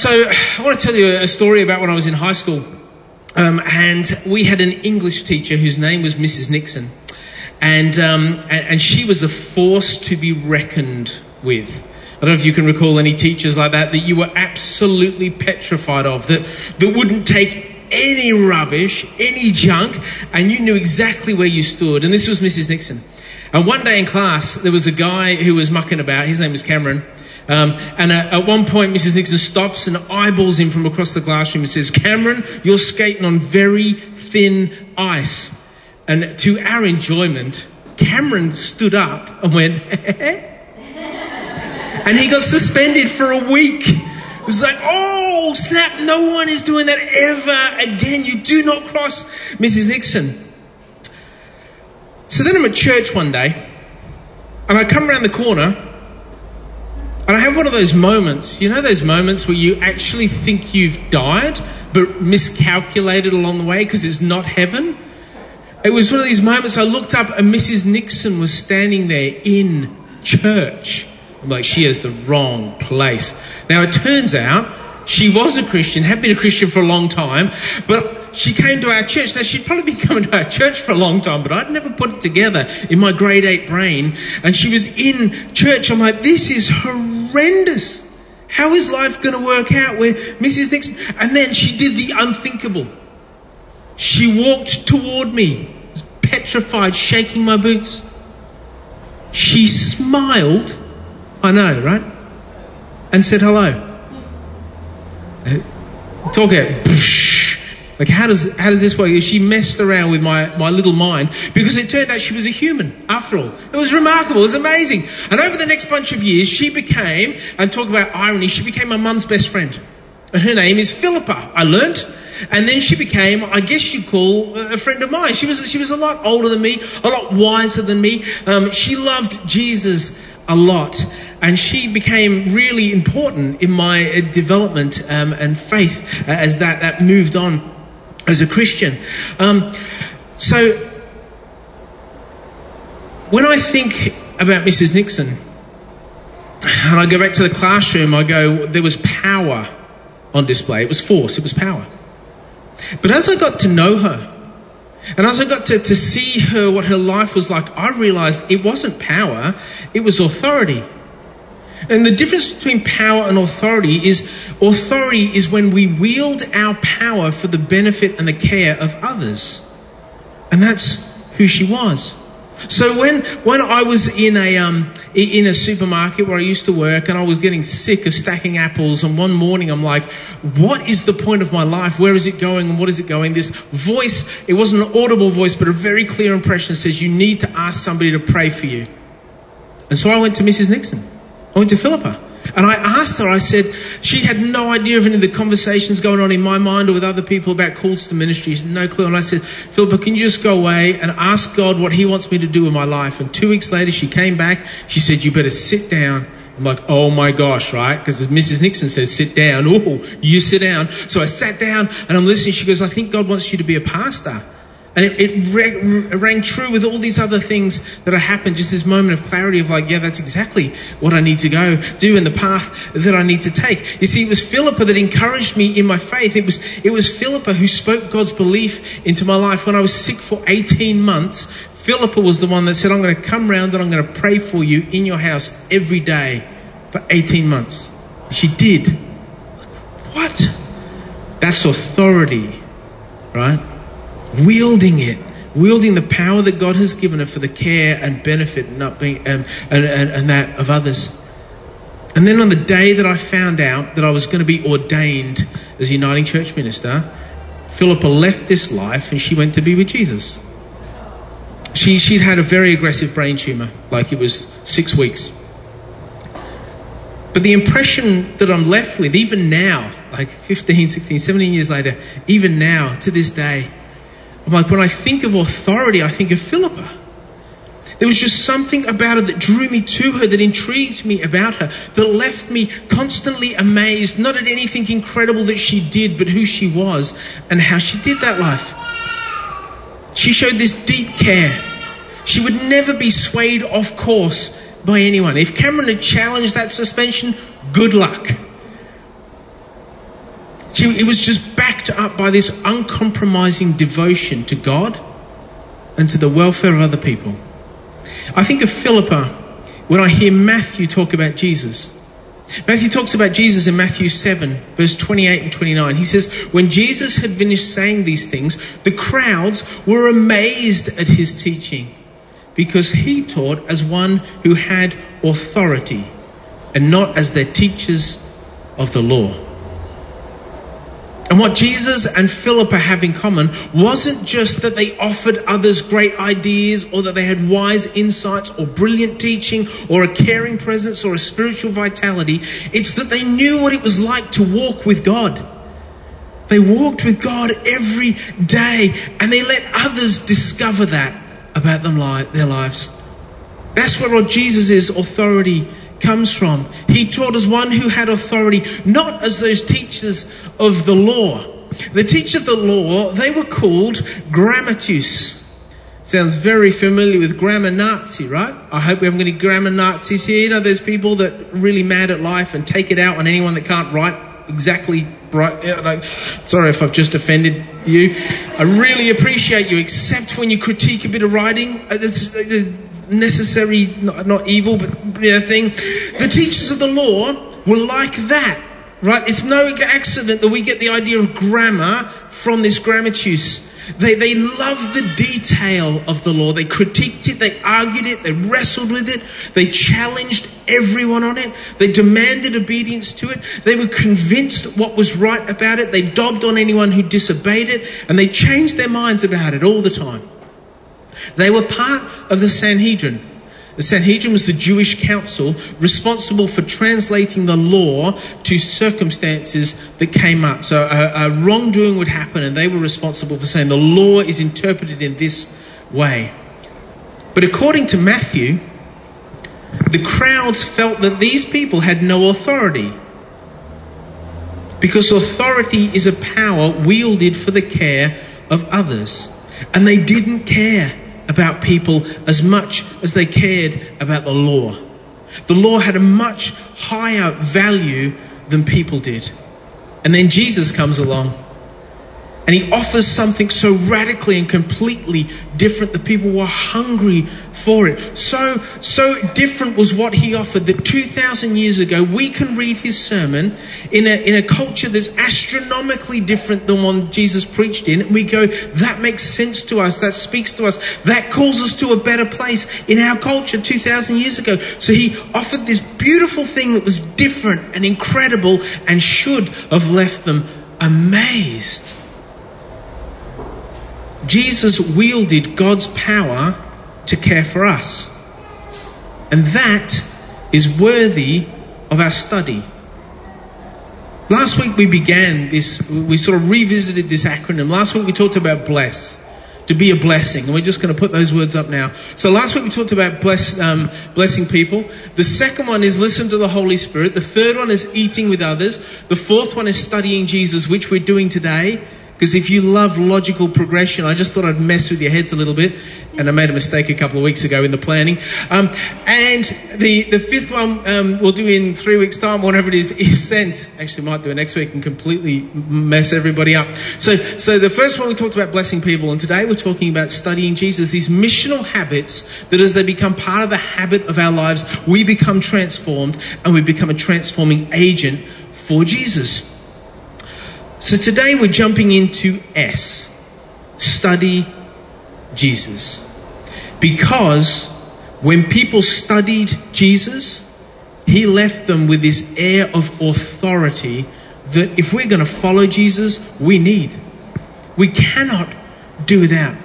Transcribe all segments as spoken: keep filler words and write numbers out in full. so I want to tell you a story about when I was in high school. Um, and we had an English teacher whose name was Missus Nixon. And, um, and and she was a force to be reckoned with. I don't know if you can recall any teachers like that, that you were absolutely petrified of, that, that wouldn't take any rubbish, any junk, and you knew exactly where you stood. And this was Missus Nixon. And one day in class, there was a guy who was mucking about. His name was Cameron. Um, and uh, at one point, Missus Nixon stops and eyeballs him from across the classroom and says, "Cameron, you're skating on very thin ice." And to our enjoyment, Cameron stood up and went, and he got suspended for a week. It was like, oh, snap, no one is doing that ever again. You do not cross Missus Nixon. So then I'm at church one day, and I come around the corner, and I have one of those moments, you know those moments where you actually think you've died, but miscalculated along the way because it's not heaven? It was one of these moments I looked up and Missus Nixon was standing there in church. I'm like, she is the wrong place. Now, it turns out she was a Christian, had been a Christian for a long time, but she came to our church. Now, she'd probably been coming to our church for a long time, but I'd never put it together in my grade eight brain. And she was in church. I'm like, this is horrendous. How is life going to work out where Missus Nixon... And then she did the unthinkable. She walked toward me, petrified, shaking my boots. She smiled, I know, right? And said hello. Talk it. Like, how does how does this work? She messed around with my, my little mind because it turned out she was a human, after all. It was remarkable. It was amazing. And over the next bunch of years, she became, and talk about irony, she became my mum's best friend. Her name is Philippa, I learnt. And then she became, I guess you'd call, a friend of mine. She was she was a lot older than me, a lot wiser than me. Um, she loved Jesus a lot. And she became really important in my development um, and faith as that, that moved on as a Christian. Um, so when I think about Missus Nixon, and I go back to the classroom, I go, there was power on display. It was force, it was power. But as I got to know her, and as I got to, to see her, what her life was like, I realised it wasn't power, it was authority. And the difference between power and authority is, authority is when we wield our power for the benefit and the care of others. And that's who she was. So when, when I was in a um, in a supermarket where I used to work, and I was getting sick of stacking apples, and one morning I'm like, what is the point of my life? Where is it going and what is it going? This voice, it wasn't an audible voice, but a very clear impression says you need to ask somebody to pray for you. And so I went to Missus Nixon. I went to Philippa. And I asked her, I said, she had no idea of any of the conversations going on in my mind or with other people about calls to ministry. She had no clue. And I said, Philippa, can you just go away and ask God what he wants me to do in my life? And two weeks later, she came back. She said, you better sit down. I'm like, oh my gosh, right? Because Missus Nixon says, sit down. Oh, you sit down. So I sat down and I'm listening. She goes, I think God wants you to be a pastor. And it, it, re- it rang true with all these other things that had happened, just this moment of clarity of like, yeah, that's exactly what I need to go do and the path that I need to take. You see, it was Philippa that encouraged me in my faith. It was it was Philippa who spoke God's belief into my life. When I was sick for eighteen months, Philippa was the one that said, I'm going to come round and I'm going to pray for you in your house every day for eighteen months. She did. What? That's authority, right? Wielding it, wielding the power that God has given her for the care and benefit and, not being, um, and, and, and that of others. And then on the day that I found out that I was going to be ordained as a Uniting Church minister, Philippa left this life and she went to be with Jesus. She, she'd had a very aggressive brain tumour, like it was six weeks. But the impression that I'm left with, even now, like fifteen, sixteen, seventeen years later, even now, to this day, I'm like, when I think of authority, I think of Philippa. There was just something about her that drew me to her, that intrigued me about her, that left me constantly amazed, not at anything incredible that she did, but who she was and how she did that life. She showed this deep care. She would never be swayed off course by anyone. If Cameron had challenged that suspension, good luck. She, it was just backed up by this uncompromising devotion to God and to the welfare of other people. I think of Philippa when I hear Matthew talk about Jesus. Matthew talks about Jesus in Matthew seven, verse twenty-eight and twenty-nine. He says, when Jesus had finished saying these things, the crowds were amazed at his teaching, because he taught as one who had authority and not as their teachers of the law. And what Jesus and Philippa have in common wasn't just that they offered others great ideas, or that they had wise insights or brilliant teaching or a caring presence or a spiritual vitality. It's that they knew what it was like to walk with God. They walked with God every day, and they let others discover that about them, their lives. That's where Jesus' authority comes from. He taught as one who had authority, not as those teachers of the law. The teachers of the law, they were called grammatus. Sounds very familiar with grammar Nazi, right? I hope we haven't got any grammar Nazis here. You know, there's people that are really mad at life and take it out on anyone that can't write exactly right. Like, sorry if I've just offended you. I really appreciate you, except when you critique a bit of writing. It's, necessary, not, not evil, but you know, thing. The teachers of the law were like that, right? It's no accident that we get the idea of grammar from this grammatus. They, they loved the detail of the law. They critiqued it, they argued it, they wrestled with it, they challenged everyone on it, they demanded obedience to it, they were convinced what was right about it, they dobbed on anyone who disobeyed it, and they changed their minds about it all the time. They were part of the Sanhedrin. The Sanhedrin was the Jewish council responsible for translating the law to circumstances that came up. So a, a wrongdoing would happen, and they were responsible for saying the law is interpreted in this way. But according to Matthew, the crowds felt that these people had no authority, because authority is a power wielded for the care of others. And they didn't care about people as much as they cared about the law. The law had a much higher value than people did. And then Jesus comes along, and he offers something so radically and completely different that people were hungry for it. So, so different was what he offered that two thousand years ago, we can read his sermon in a, in a culture that's astronomically different than one Jesus preached in. And we go, that makes sense to us. That speaks to us. That calls us to a better place in our culture two thousand years ago. So he offered this beautiful thing that was different and incredible and should have left them amazed. Jesus wielded God's power to care for us. And that is worthy of our study. Last week we began this, we sort of revisited this acronym. Last week we talked about bless, to be a blessing. And we're just going to put those words up now. So last week we talked about bless, um, blessing people. The second one is listen to the Holy Spirit. The third one is eating with others. The fourth one is studying Jesus, which we're doing today. Because if you love logical progression, I just thought I'd mess with your heads a little bit. And I made a mistake a couple of weeks ago in the planning. Um, and the, the fifth one um, we'll do in three weeks' time, whatever it is, is sent. Actually, might do it next week and completely mess everybody up. So, so the first one we talked about blessing people. And today we're talking about studying Jesus, these missional habits that as they become part of the habit of our lives, we become transformed, and we become a transforming agent for Jesus. So today we're jumping into S, study Jesus. Because when people studied Jesus, he left them with this air of authority that if we're going to follow Jesus, we need. We cannot do without.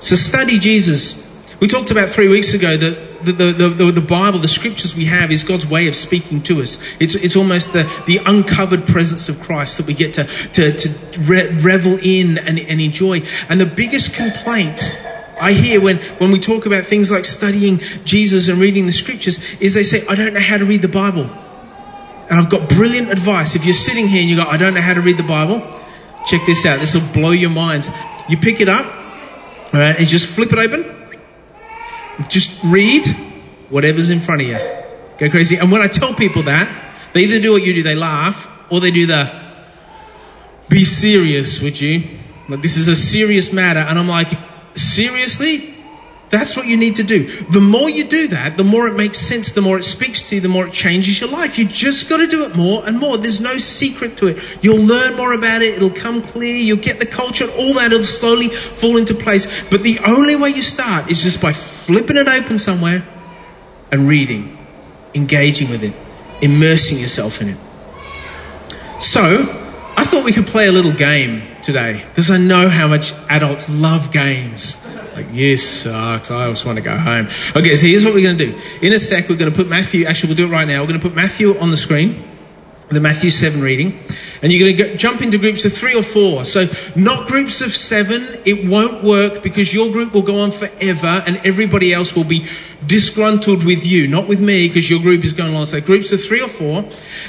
So study Jesus. We talked about three weeks ago that The, the, the, the Bible, the scriptures we have, is God's way of speaking to us. It's, it's almost the, the uncovered presence of Christ that we get to, to, to re- revel in and, and enjoy. And the biggest complaint I hear when, when we talk about things like studying Jesus and reading the scriptures is they say, I don't know how to read the Bible. And I've got brilliant advice. If you're sitting here and you go, I don't know how to read the Bible, check this out. This will blow your minds. You pick it up, all right, and just flip it open. Just read whatever's in front of you. Go crazy. And when I tell people that, they either do what you do, they laugh, or they do the, be serious, would you? Like, this is a serious matter. And I'm like, seriously? That's what you need to do. The more you do that, the more it makes sense, the more it speaks to you, the more it changes your life. You just got to do it more and more. There's no secret to it. You'll learn more about it. It'll come clear. You'll get the culture. All that will slowly fall into place. But the only way you start is just by flipping it open somewhere and reading, engaging with it, immersing yourself in it. So I thought we could play a little game today, because I know how much adults love games. Like, yes, sucks. I always want to go home. Okay, so here's what we're going to do. In a sec, we're going to put Matthew, actually we'll do it right now. We're going to put Matthew on the screen, the Matthew seven reading. And you're going to go, jump into groups of three or four. So not groups of seven. It won't work, because your group will go on forever and everybody else will be disgruntled with you, not with me, because your group is going on. So groups of three or four.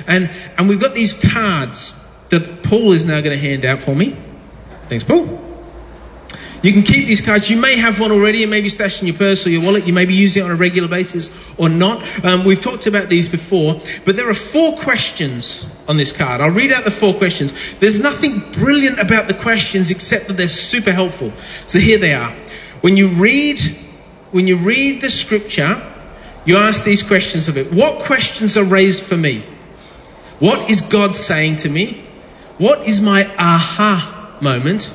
And, and we've got these cards that Paul is now going to hand out for me. Thanks, Paul. You can keep these cards. You may have one already. It may be stashed in your purse or your wallet. You may be using it on a regular basis or not. Um, we've talked about these before, but there are four questions on this card. I'll read out the four questions. There's nothing brilliant about the questions except that they're super helpful. So here they are. When you read, when you read the scripture, you ask these questions of it. What questions are raised for me? What is God saying to me? What is my aha moment?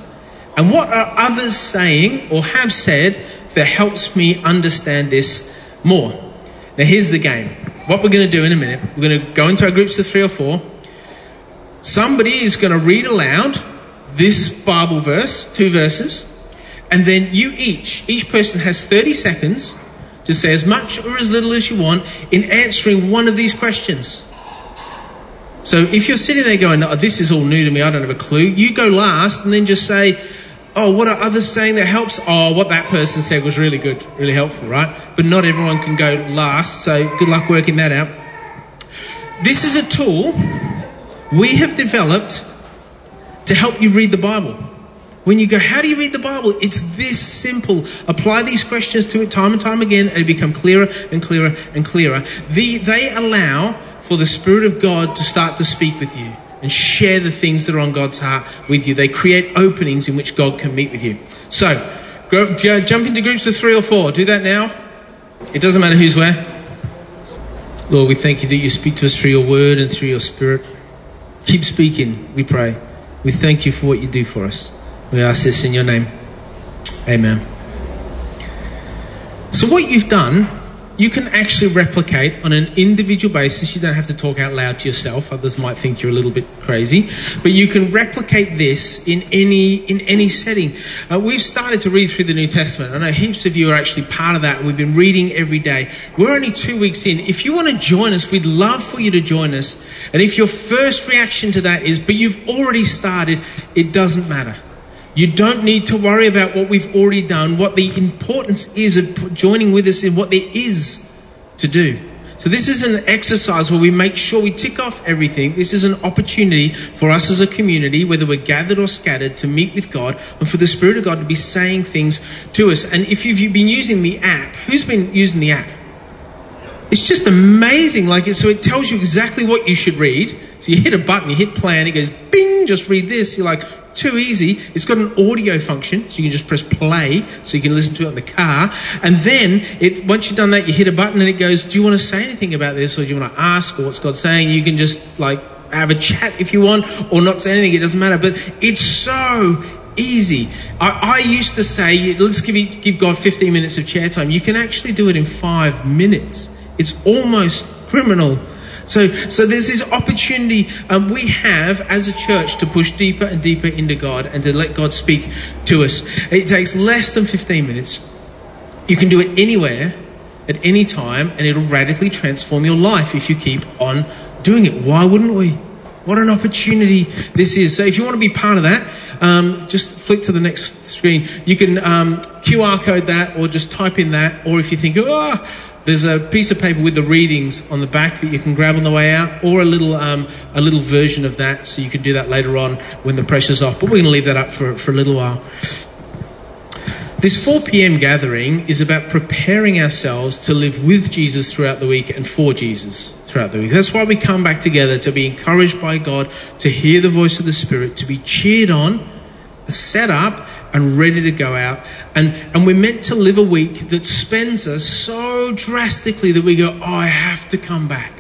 And what are others saying or have said that helps me understand this more? Now, here's the game. What we're going to do in a minute, we're going to go into our groups of three or four. Somebody is going to read aloud this Bible verse, two verses, and then you each, each person has thirty seconds to say as much or as little as you want in answering one of these questions. So if you're sitting there going, oh, this is all new to me, I don't have a clue, you go last and then just say, oh, what are others saying that helps? Oh, what that person said was really good, really helpful, right? But not everyone can go last, so good luck working that out. This is a tool we have developed to help you read the Bible. When you go, how do you read the Bible? It's this simple. Apply these questions to it time and time again, and it becomes clearer and clearer and clearer. The, they allow for the Spirit of God to start to speak with you and share the things that are on God's heart with you. They create openings in which God can meet with you. So, go, jump into groups of three or four. Do that now. It doesn't matter who's where. Lord, we thank you that you speak to us through your word and through your Spirit. Keep speaking, we pray. We thank you for what you do for us. We ask this in your name. Amen. So what you've done, you can actually replicate on an individual basis. You don't have to talk out loud to yourself. Others might think you're a little bit crazy. But you can replicate this in any in any setting. Uh, we've started to read through the New Testament. I know heaps of you are actually part of that. We've been reading every day. We're only two weeks in. If you want to join us, we'd love for you to join us. And if your first reaction to that is, but you've already started, it doesn't matter. You don't need to worry about what we've already done. What the importance is of joining with us in what there is to do. So this is an exercise where we make sure we tick off everything. This is an opportunity for us as a community, whether we're gathered or scattered, to meet with God and for the Spirit of God to be saying things to us. And if you've been using the app, who's been using the app? It's just amazing. Like, so it tells you exactly what you should read. So you hit a button, you hit play, and it goes, bing, just read this. You're like, too easy. It's got an audio function, so you can just press play, so you can listen to it in the car. And then, it once you've done that, you hit a button and it goes, do you want to say anything about this, or do you want to ask, or what's God saying? You can just like have a chat if you want, or not say anything, it doesn't matter. But it's so easy. I, I used to say, let's give, you, give God fifteen minutes of chair time. You can actually do it in five minutes. It's almost criminal. So so there's this opportunity um, we have as a church to push deeper and deeper into God and to let God speak to us. It takes less than fifteen minutes. You can do it anywhere, at any time, and it'll radically transform your life if you keep on doing it. Why wouldn't we? What an opportunity this is. So if you want to be part of that, um, just flick to the next screen. You can um, Q R code that, or just type in that, or if you think, ah, oh, there's a piece of paper with the readings on the back that you can grab on the way out, or a little um, a little version of that, so you can do that later on when the pressure's off. But we're going to leave that up for, for a little while. This four p.m. gathering is about preparing ourselves to live with Jesus throughout the week and for Jesus throughout the week. That's why we come back together, to be encouraged by God, to hear the voice of the Spirit, to be cheered on, set up and ready to go out. And, and we're meant to live a week that spends us so drastically that we go, oh, I have to come back.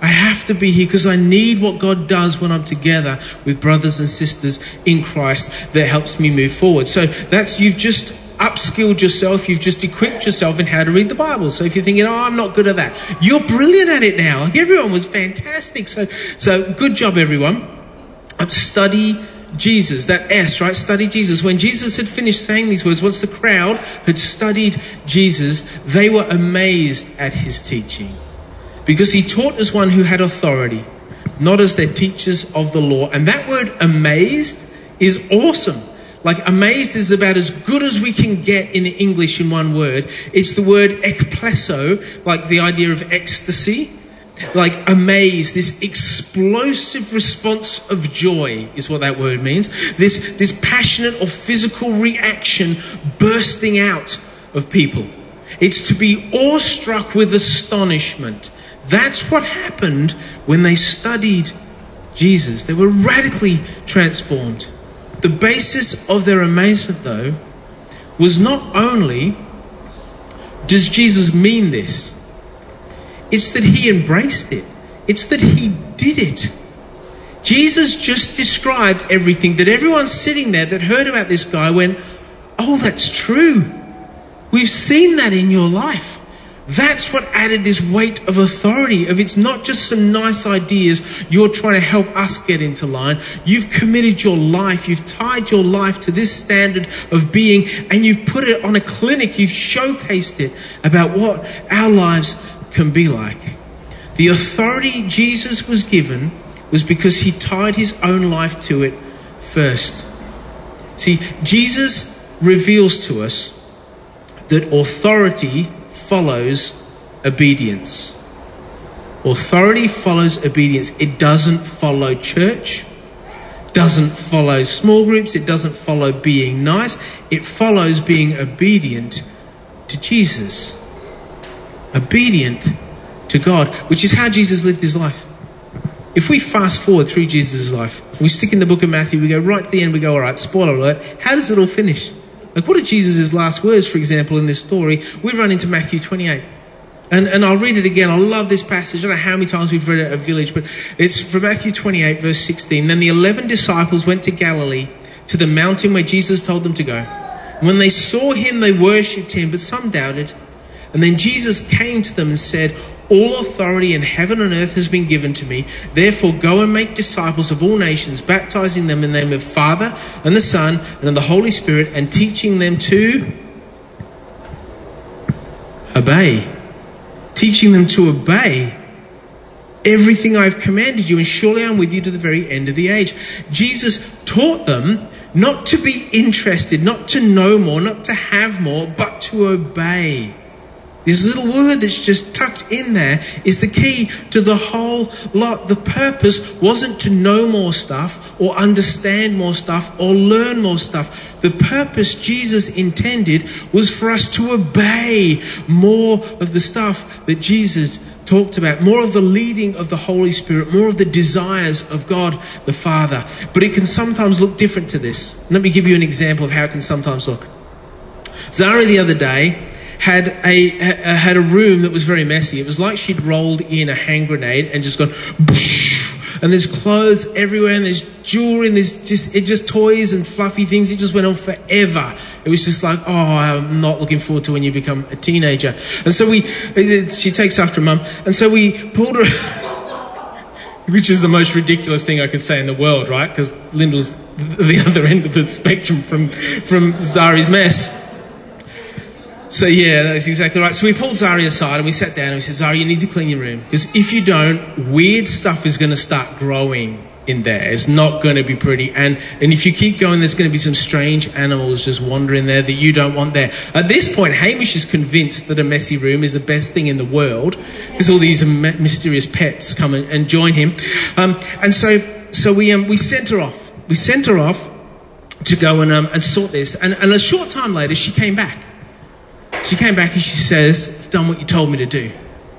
I have to be here because I need what God does when I'm together with brothers and sisters in Christ that helps me move forward. So that's, you've just upskilled yourself. You've just equipped yourself in how to read the Bible. So if you're thinking, oh, I'm not good at that, you're brilliant at it now. Like everyone was fantastic. So, so good job, everyone. Study Jesus, that S, right? Study Jesus. When Jesus had finished saying these words, once the crowd had studied Jesus, they were amazed at his teaching, because he taught as one who had authority, not as their teachers of the law. And that word amazed is awesome. Like amazed is about as good as we can get in English in one word. It's the word ekplesso, like the idea of ecstasy. Like amazed, this explosive response of joy is what that word means. This this passionate or physical reaction bursting out of people. It's to be awestruck with astonishment. That's what happened when they studied Jesus. They were radically transformed. The basis of their amazement, though, was not only does Jesus mean this? It's that he embraced it. It's that he did it. Jesus just described everything that everyone sitting there that heard about this guy went, oh, that's true. We've seen that in your life. That's what added this weight of authority, of it's not just some nice ideas you're trying to help us get into line. You've committed your life. You've tied your life to this standard of being, and you've put it on a clinic. You've showcased it about what our lives can be like. The authority Jesus was given was because he tied his own life to it first. See, Jesus reveals to us that authority follows obedience. Authority follows obedience. It doesn't follow church, doesn't follow small groups, it doesn't follow being nice. It follows being obedient to Jesus. Obedient to God, which is how Jesus lived his life. If we fast forward through Jesus' life, we stick in the book of Matthew, we go right to the end, we go, all right, spoiler alert, how does it all finish? Like, what are Jesus' last words, for example, in this story? We run into Matthew twenty-eight. And, and I'll read it again. I love this passage. I don't know how many times we've read it at a village, but it's from Matthew twenty-eight, verse sixteen. Then the eleven disciples went to Galilee, to the mountain where Jesus told them to go. When they saw him, they worshipped him, but some doubted. And then Jesus came to them and said, all authority in heaven and earth has been given to me. Therefore, go and make disciples of all nations, baptizing them in the name of the Father and the Son and the Holy Spirit, and teaching them to obey. Teaching them to obey everything I've commanded you, and surely I'm with you to the very end of the age. Jesus taught them not to be interested, not to know more, not to have more, but to obey. This little word that's just tucked in there is the key to the whole lot. The purpose wasn't to know more stuff or understand more stuff or learn more stuff. The purpose Jesus intended was for us to obey more of the stuff that Jesus talked about, more of the leading of the Holy Spirit, more of the desires of God the Father. But it can sometimes look different to this. Let me give you an example of how it can sometimes look. Zara the other day had a had a room that was very messy. It was like she'd rolled in a hand grenade and just gone, and there's clothes everywhere, and there's jewelry, and there's just it just toys and fluffy things. It just went on forever. It was just like, oh, I'm not looking forward to when you become a teenager. And so we, she takes after mum, and so we pulled her, which is the most ridiculous thing I could say in the world, right? Because Lyndall's the other end of the spectrum from from Zari's mess. So yeah, that's exactly right. So we pulled Zari aside and we sat down and we said, Zari, you need to clean your room. Because if you don't, weird stuff is going to start growing in there. It's not going to be pretty. And, and if you keep going, there's going to be some strange animals just wandering there that you don't want there. At this point, Hamish is convinced that a messy room is the best thing in the world, because all these mysterious pets come and, and join him. Um, and so, so we, um, we sent her off. We sent her off to go and, um, and sort this. And, and a short time later, she came back. She came back and she says, I've done what you told me to do.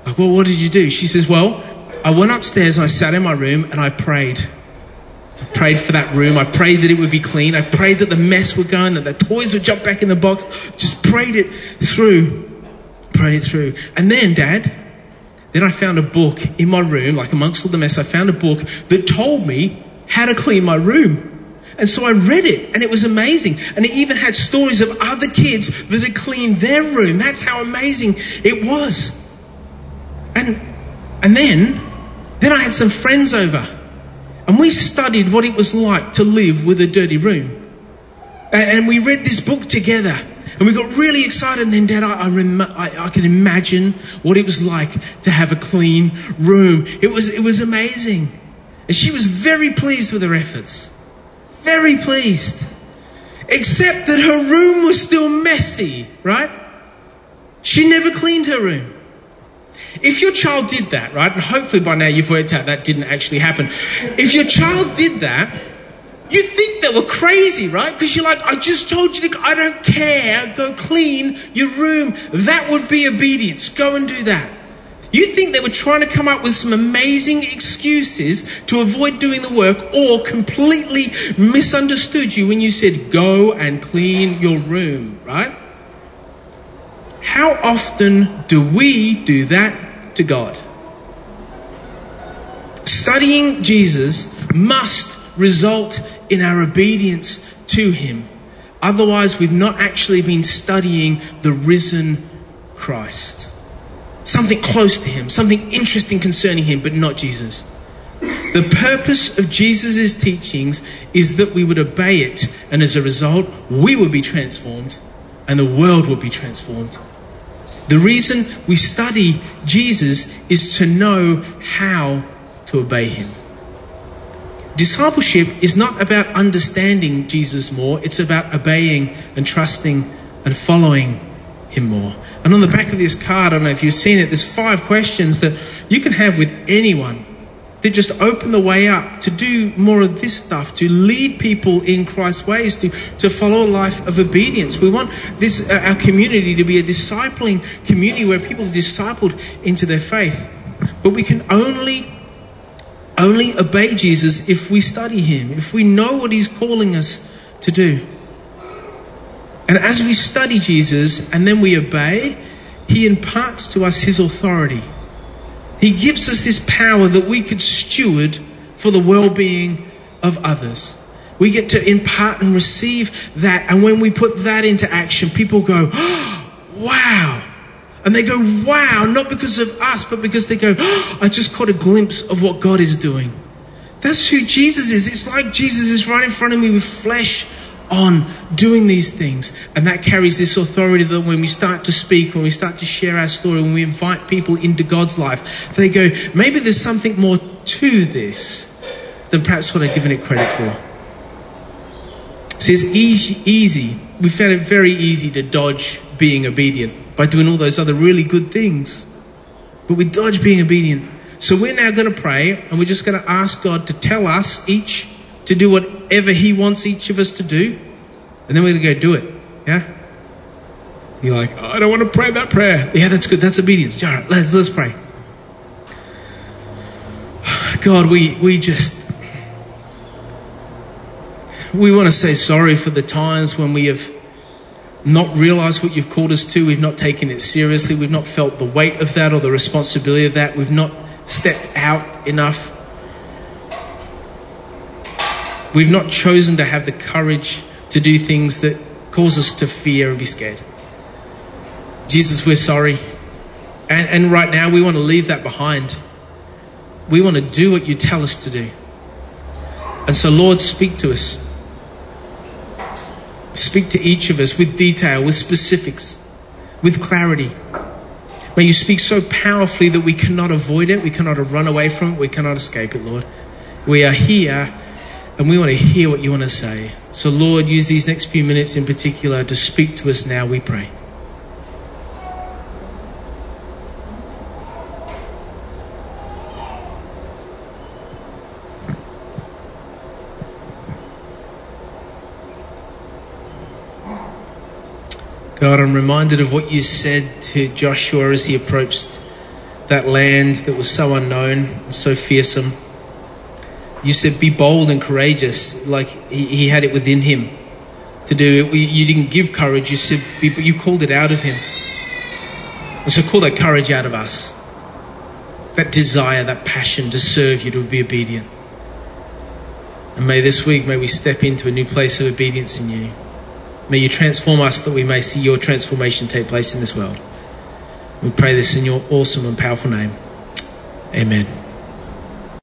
Like, well, what did you do? She says, well, I went upstairs and I sat in my room and I prayed. I prayed for that room. I prayed that it would be clean. I prayed that the mess would go and that the toys would jump back in the box. Just prayed it through. Prayed it through. And then, Dad, then I found a book in my room, like amongst all the mess, I found a book that told me how to clean my room. And so I read it and it was amazing. And it even had stories of other kids that had cleaned their room. That's how amazing it was. And and then, then I had some friends over and we studied what it was like to live with a dirty room. And, and we read this book together and we got really excited. And then, Dad, I, I, rem- I, I can imagine what it was like to have a clean room. It was, it was amazing. And she was very pleased with her efforts. Very pleased. Except that her room was still messy, right? She never cleaned her room. If your child did that, right, and hopefully by now you've worked out that didn't actually happen. If your child did that, you'd think they were crazy, right? Because you're like, I just told you, to, I don't care, go clean your room. That would be obedience. Go and do that. You'd think they were trying to come up with some amazing excuses to avoid doing the work, or completely misunderstood you when you said, go and clean your room, right? How often do we do that to God? Studying Jesus must result in our obedience to him. Otherwise, we've not actually been studying the risen Christ. Something close to him, something interesting concerning him, but not Jesus. The purpose of Jesus' teachings is that we would obey it, and as a result, we would be transformed, and the world would be transformed. The reason we study Jesus is to know how to obey him. Discipleship is not about understanding Jesus more, it's about obeying and trusting and following him more. And on the back of this card, I don't know if you've seen it, there's five questions that you can have with anyone that just open the way up to do more of this stuff, to lead people in Christ's ways, to, to follow a life of obedience. We want this, uh, our community to be a discipling community where people are discipled into their faith. But we can only, only obey Jesus if we study him, if we know what he's calling us to do. And as we study Jesus and then we obey, he imparts to us his authority. He gives us this power that we could steward for the well-being of others. We get to impart and receive that. And when we put that into action, people go, oh, wow. And they go, wow, not because of us, but because they go, oh, I just caught a glimpse of what God is doing. That's who Jesus is. It's like Jesus is right in front of me with flesh on doing these things, and that carries this authority that when we start to speak, when we start to share our story, when we invite people into God's life, they go, maybe there's something more to this than perhaps what I've given it credit for. See, it's easy, easy. We found it very easy to dodge being obedient by doing all those other really good things, but we dodge being obedient. So we're now going to pray, and we're just going to ask God to tell us each to do whatever he wants each of us to do. And then we're going to go do it. Yeah? You're like, oh, I don't want to pray that prayer. Yeah, that's good. That's obedience. All right, let's, let's pray. God, we, we just... we want to say sorry for the times when we have not realised what you've called us to. We've not taken it seriously. We've not felt the weight of that or the responsibility of that. We've not stepped out enough. We've not chosen to have the courage to do things that cause us to fear and be scared. Jesus, we're sorry. And, and right now we want to leave that behind. We want to do what you tell us to do. And so, Lord, speak to us. Speak to each of us with detail, with specifics, with clarity. May you speak so powerfully that we cannot avoid it, we cannot run away from it, we cannot escape it, Lord. We are here, and we want to hear what you want to say. So, Lord, use these next few minutes in particular to speak to us now, we pray. God, I'm reminded of what you said to Joshua as he approached that land that was so unknown and so fearsome. You said, be bold and courageous, like he, he had it within him to do it. You didn't give courage, you said, but you called it out of him. And so call that courage out of us, that desire, that passion to serve you, to be obedient. And may this week, may we step into a new place of obedience in you. May you transform us that we may see your transformation take place in this world. We pray this in your awesome and powerful name. Amen.